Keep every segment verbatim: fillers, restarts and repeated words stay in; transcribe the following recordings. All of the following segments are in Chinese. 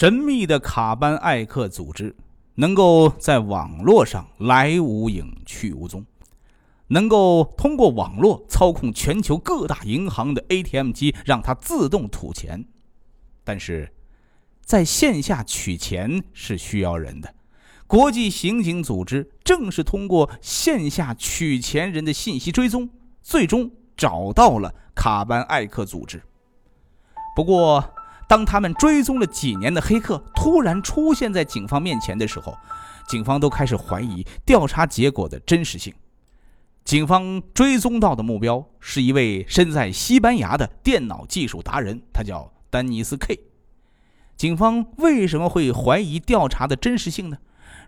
神秘的卡班艾克组织能够在网络上来无影去无踪，能够通过网络操控全球各大银行的 A T M 机，让它自动吐钱。但是在线下取钱是需要人的，国际刑警组织正是通过线下取钱人的信息追踪，最终找到了卡班艾克组织。不过当他们追踪了几年的黑客突然出现在警方面前的时候，警方都开始怀疑调查结果的真实性。警方追踪到的目标是一位身在西班牙的电脑技术达人，他叫丹尼斯 K。 警方为什么会怀疑调查的真实性呢？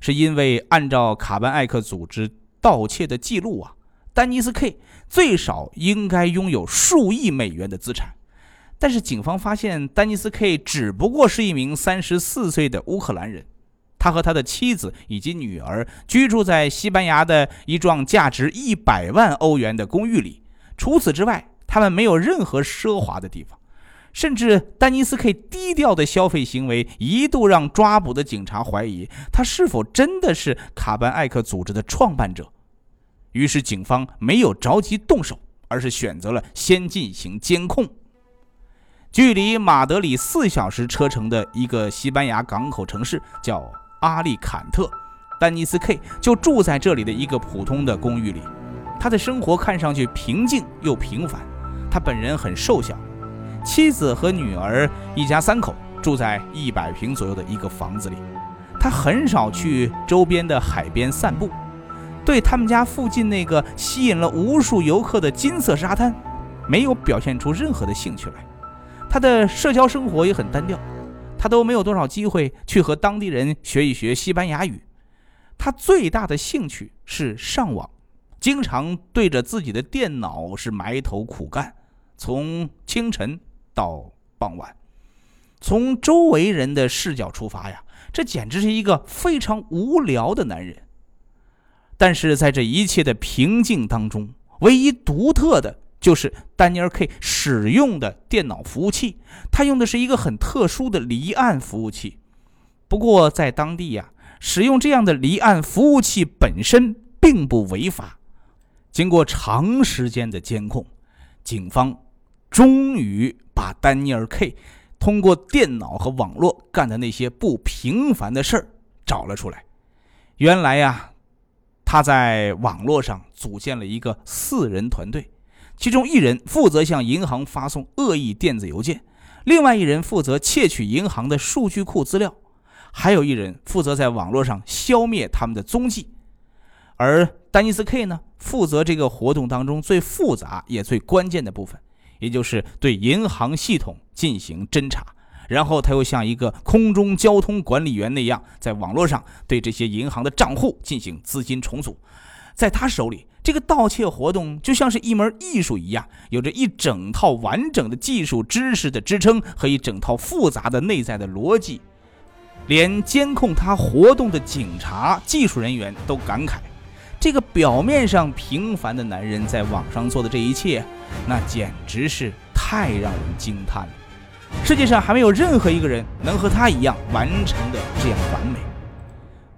是因为按照卡班艾克组织盗窃的记录啊，丹尼斯 K 最少应该拥有数亿美元的资产。但是警方发现丹尼斯 K 只不过是一名三十四岁的乌克兰人，他和他的妻子以及女儿居住在西班牙的一幢价值一百万欧元的公寓里，除此之外他们没有任何奢华的地方。甚至丹尼斯 K 低调的消费行为一度让抓捕的警察怀疑他是否真的是卡班艾克组织的创办者。于是警方没有着急动手，而是选择了先进行监控。距离马德里四小时车程的一个西班牙港口城市叫阿利坎特，丹尼斯 K 就住在这里的一个普通的公寓里。他的生活看上去平静又平凡，他本人很瘦小，妻子和女儿一家三口住在一百平左右的一个房子里。他很少去周边的海边散步，对他们家附近那个吸引了无数游客的金色沙滩没有表现出任何的兴趣来。他的社交生活也很单调，他都没有多少机会去和当地人学一学西班牙语。他最大的兴趣是上网，经常对着自己的电脑是埋头苦干，从清晨到傍晚。从周围人的视角出发呀，这简直是一个非常无聊的男人。但是在这一切的平静当中，唯一独特的就是丹尼尔 K 使用的电脑服务器，他用的是一个很特殊的离岸服务器。不过在当地呀、啊，使用这样的离岸服务器本身并不违法。经过长时间的监控，警方终于把丹尼尔 K 通过电脑和网络干的那些不平凡的事儿找了出来。原来呀、啊，他在网络上组建了一个四人团队。其中一人负责向银行发送恶意电子邮件，另外一人负责窃取银行的数据库资料，还有一人负责在网络上消灭他们的踪迹。而丹尼斯 K 呢，负责这个活动当中最复杂也最关键的部分，也就是对银行系统进行侦查，然后他又像一个空中交通管理员那样，在网络上对这些银行的账户进行资金重组。在他手里，这个盗窃活动就像是一门艺术一样，有着一整套完整的技术知识的支撑和一整套复杂的内在的逻辑。连监控他活动的警察、技术人员都感慨，这个表面上平凡的男人在网上做的这一切，那简直是太让人惊叹了。世界上还没有任何一个人能和他一样完成的这样完美。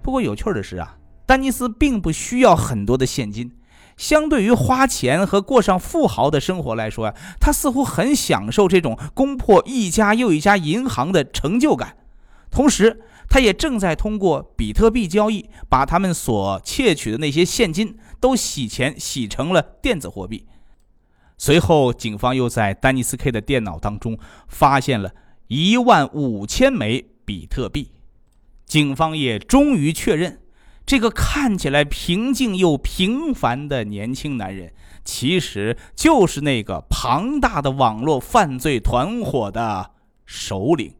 不过有趣的是啊，丹尼斯并不需要很多的现金。相对于花钱和过上富豪的生活来说、啊、他似乎很享受这种攻破一家又一家银行的成就感。同时他也正在通过比特币交易把他们所窃取的那些现金都洗钱洗成了电子货币。随后警方又在丹尼斯 K 的电脑当中发现了一万五千枚比特币。警方也终于确认，这个看起来平静又平凡的年轻男人，其实就是那个庞大的网络犯罪团伙的首领，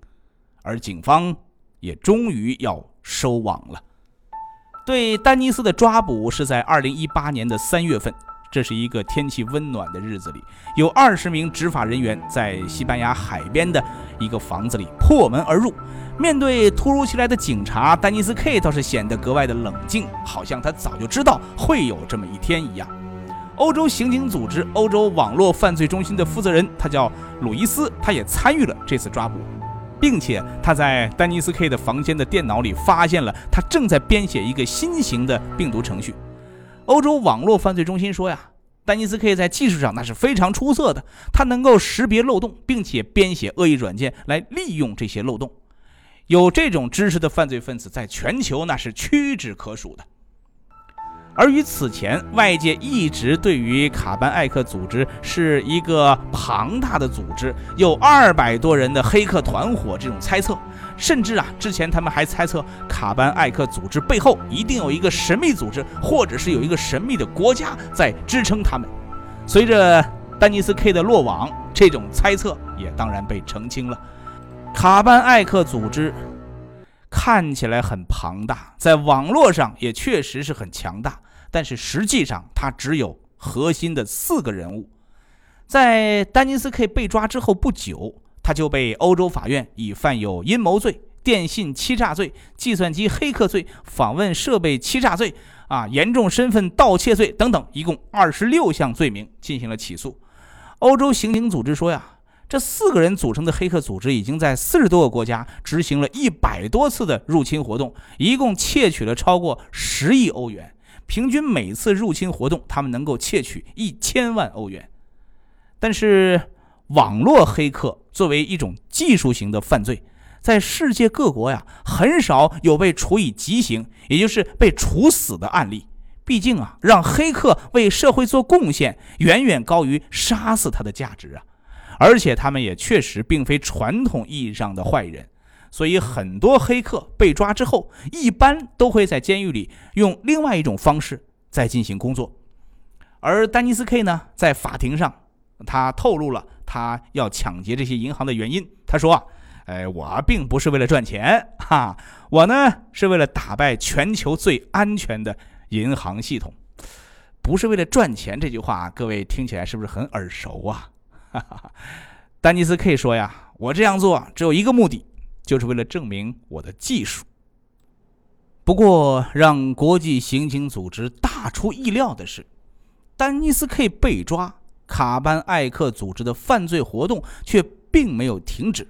而警方也终于要收网了。对丹尼斯的抓捕是在二零一八年的三月份，这是一个天气温暖的日子里，有二十名执法人员在西班牙海边的一个房子里破门而入。面对突如其来的警察，丹尼斯 K 倒是显得格外的冷静，好像他早就知道会有这么一天一样。欧洲刑警组织欧洲网络犯罪中心的负责人，他叫鲁伊斯，他也参与了这次抓捕。并且他在丹尼斯 K 的房间的电脑里发现了他正在编写一个新型的病毒程序。欧洲网络犯罪中心说呀，丹尼斯 K 在技术上那是非常出色的，他能够识别漏洞，并且编写恶意软件来利用这些漏洞。有这种知识的犯罪分子在全球那是屈指可数的。而于此前，外界一直对于卡班艾克组织是一个庞大的组织，有二百多人的黑客团伙这种猜测，甚至啊，之前他们还猜测卡班艾克组织背后一定有一个神秘组织，或者是有一个神秘的国家在支撑他们。随着丹尼斯 K 的落网，这种猜测也当然被澄清了。卡班艾克组织看起来很庞大，在网络上也确实是很强大，但是实际上它只有核心的四个人物。在丹尼斯 K 被抓之后不久，他就被欧洲法院以犯有阴谋罪、电信欺诈罪、计算机黑客罪、访问设备欺诈罪、啊、严重身份盗窃罪等等一共二十六项罪名进行了起诉。欧洲刑警组织说呀，这四个人组成的黑客组织已经在四十多个国家执行了一百多次的入侵活动，一共窃取了超过十亿欧元，平均每次入侵活动他们能够窃取一千万欧元。但是网络黑客作为一种技术型的犯罪，在世界各国呀，很少有被处以极刑，也就是被处死的案例。毕竟啊，让黑客为社会做贡献远远高于杀死他的价值啊。而且他们也确实并非传统意义上的坏人，所以很多黑客被抓之后，一般都会在监狱里用另外一种方式再进行工作。而丹尼斯 K 呢，在法庭上他透露了他要抢劫这些银行的原因。他说啊，哎，我并不是为了赚钱哈，我呢是为了打败全球最安全的银行系统。不是为了赚钱这句话，各位听起来是不是很耳熟啊？丹尼斯 K 说呀，我这样做只有一个目的，就是为了证明我的技术。不过让国际刑警组织大出意料的是，丹尼斯 K 被抓，卡班艾克组织的犯罪活动却并没有停止。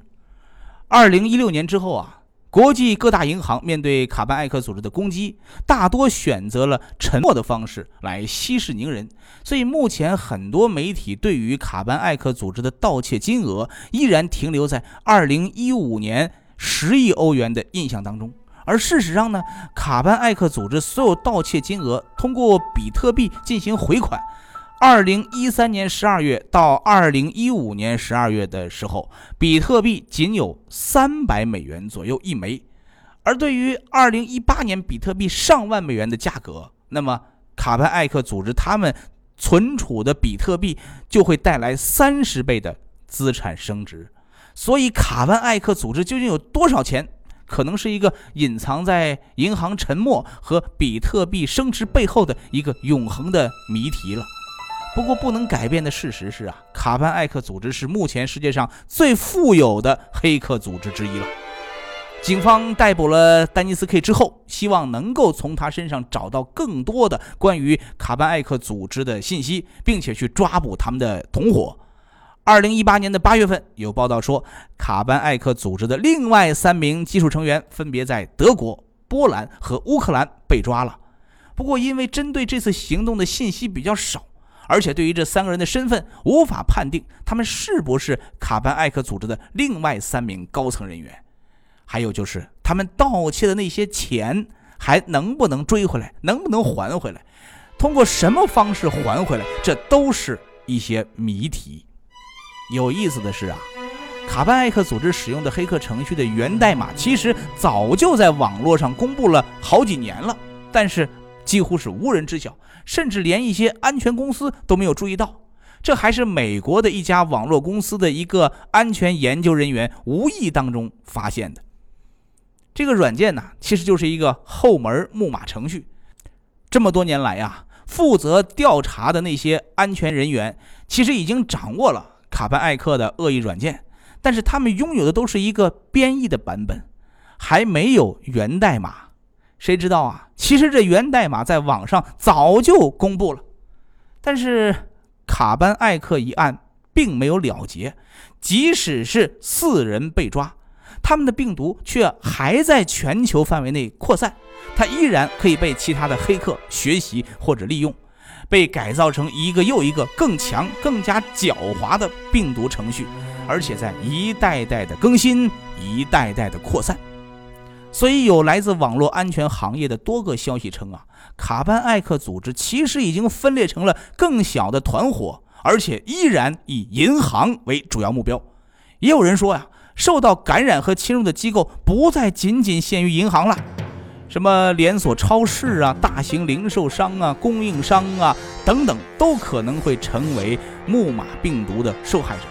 二零一六年之后啊，国际各大银行面对卡班艾克组织的攻击，大多选择了沉默的方式来息事宁人，所以目前很多媒体对于卡班艾克组织的盗窃金额依然停留在二零一五年十亿欧元的印象当中。而事实上呢，卡班艾克组织所有盗窃金额通过比特币进行回款。二零一三年十二月到二零一五年十二月的时候，比特币仅有三百美元左右一枚。而对于二零一八年比特币上万美元的价格，那么卡班艾克组织他们存储的比特币就会带来三十倍的资产升值。所以卡班艾克组织究竟有多少钱，可能是一个隐藏在银行沉没和比特币升值背后的一个永恒的谜题了。不过不能改变的事实是啊，卡班艾克组织是目前世界上最富有的黑客组织之一了。警方逮捕了丹尼斯 K 之后，希望能够从他身上找到更多的关于卡班艾克组织的信息，并且去抓捕他们的同伙。二零一八年的八月份，有报道说卡班艾克组织的另外三名技术成员分别在德国、波兰和乌克兰被抓了。不过因为针对这次行动的信息比较少，而且对于这三个人的身份无法判定他们是不是卡班艾克组织的另外三名高层人员，还有就是他们盗窃的那些钱还能不能追回来，能不能还回来，通过什么方式还回来，这都是一些谜题。有意思的是啊，卡班艾克组织使用的黑客程序的源代码其实早就在网络上公布了好几年了，但是几乎是无人知晓，甚至连一些安全公司都没有注意到。这还是美国的一家网络公司的一个安全研究人员无意当中发现的。这个软件呢、啊，其实就是一个后门木马程序。这么多年来啊，负责调查的那些安全人员其实已经掌握了卡班艾克的恶意软件，但是他们拥有的都是一个编译的版本，还没有源代码。谁知道啊，其实这源代码在网上早就公布了。但是卡班艾克一案并没有了结，即使是四人被抓，他们的病毒却还在全球范围内扩散，它依然可以被其他的黑客学习或者利用，被改造成一个又一个更强更加狡猾的病毒程序，而且在一代代的更新，一代代的扩散。所以有来自网络安全行业的多个消息称啊，卡班艾克组织其实已经分裂成了更小的团伙，而且依然以银行为主要目标。也有人说啊，受到感染和侵入的机构不再仅仅限于银行了，什么连锁超市啊、大型零售商啊、供应商啊等等，都可能会成为木马病毒的受害者。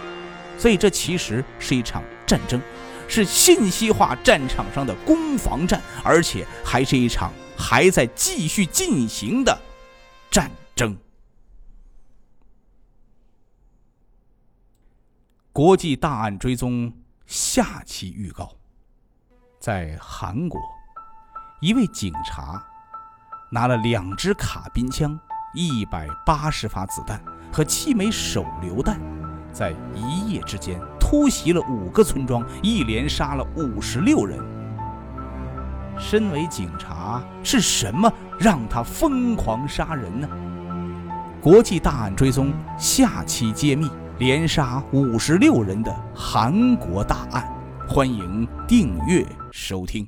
所以这其实是一场战争，是信息化战场上的攻防战，而且还是一场还在继续进行的战争。国际大案追踪下期预告：在韩国，一位警察拿了两支卡宾枪、一百八十发子弹和七枚手榴弹，在一夜之间突袭了五个村庄，一连杀了五十六人。身为警察，是什么让他疯狂杀人呢？国际大案追踪下期揭秘连杀五十六人的韩国大案，欢迎订阅收听。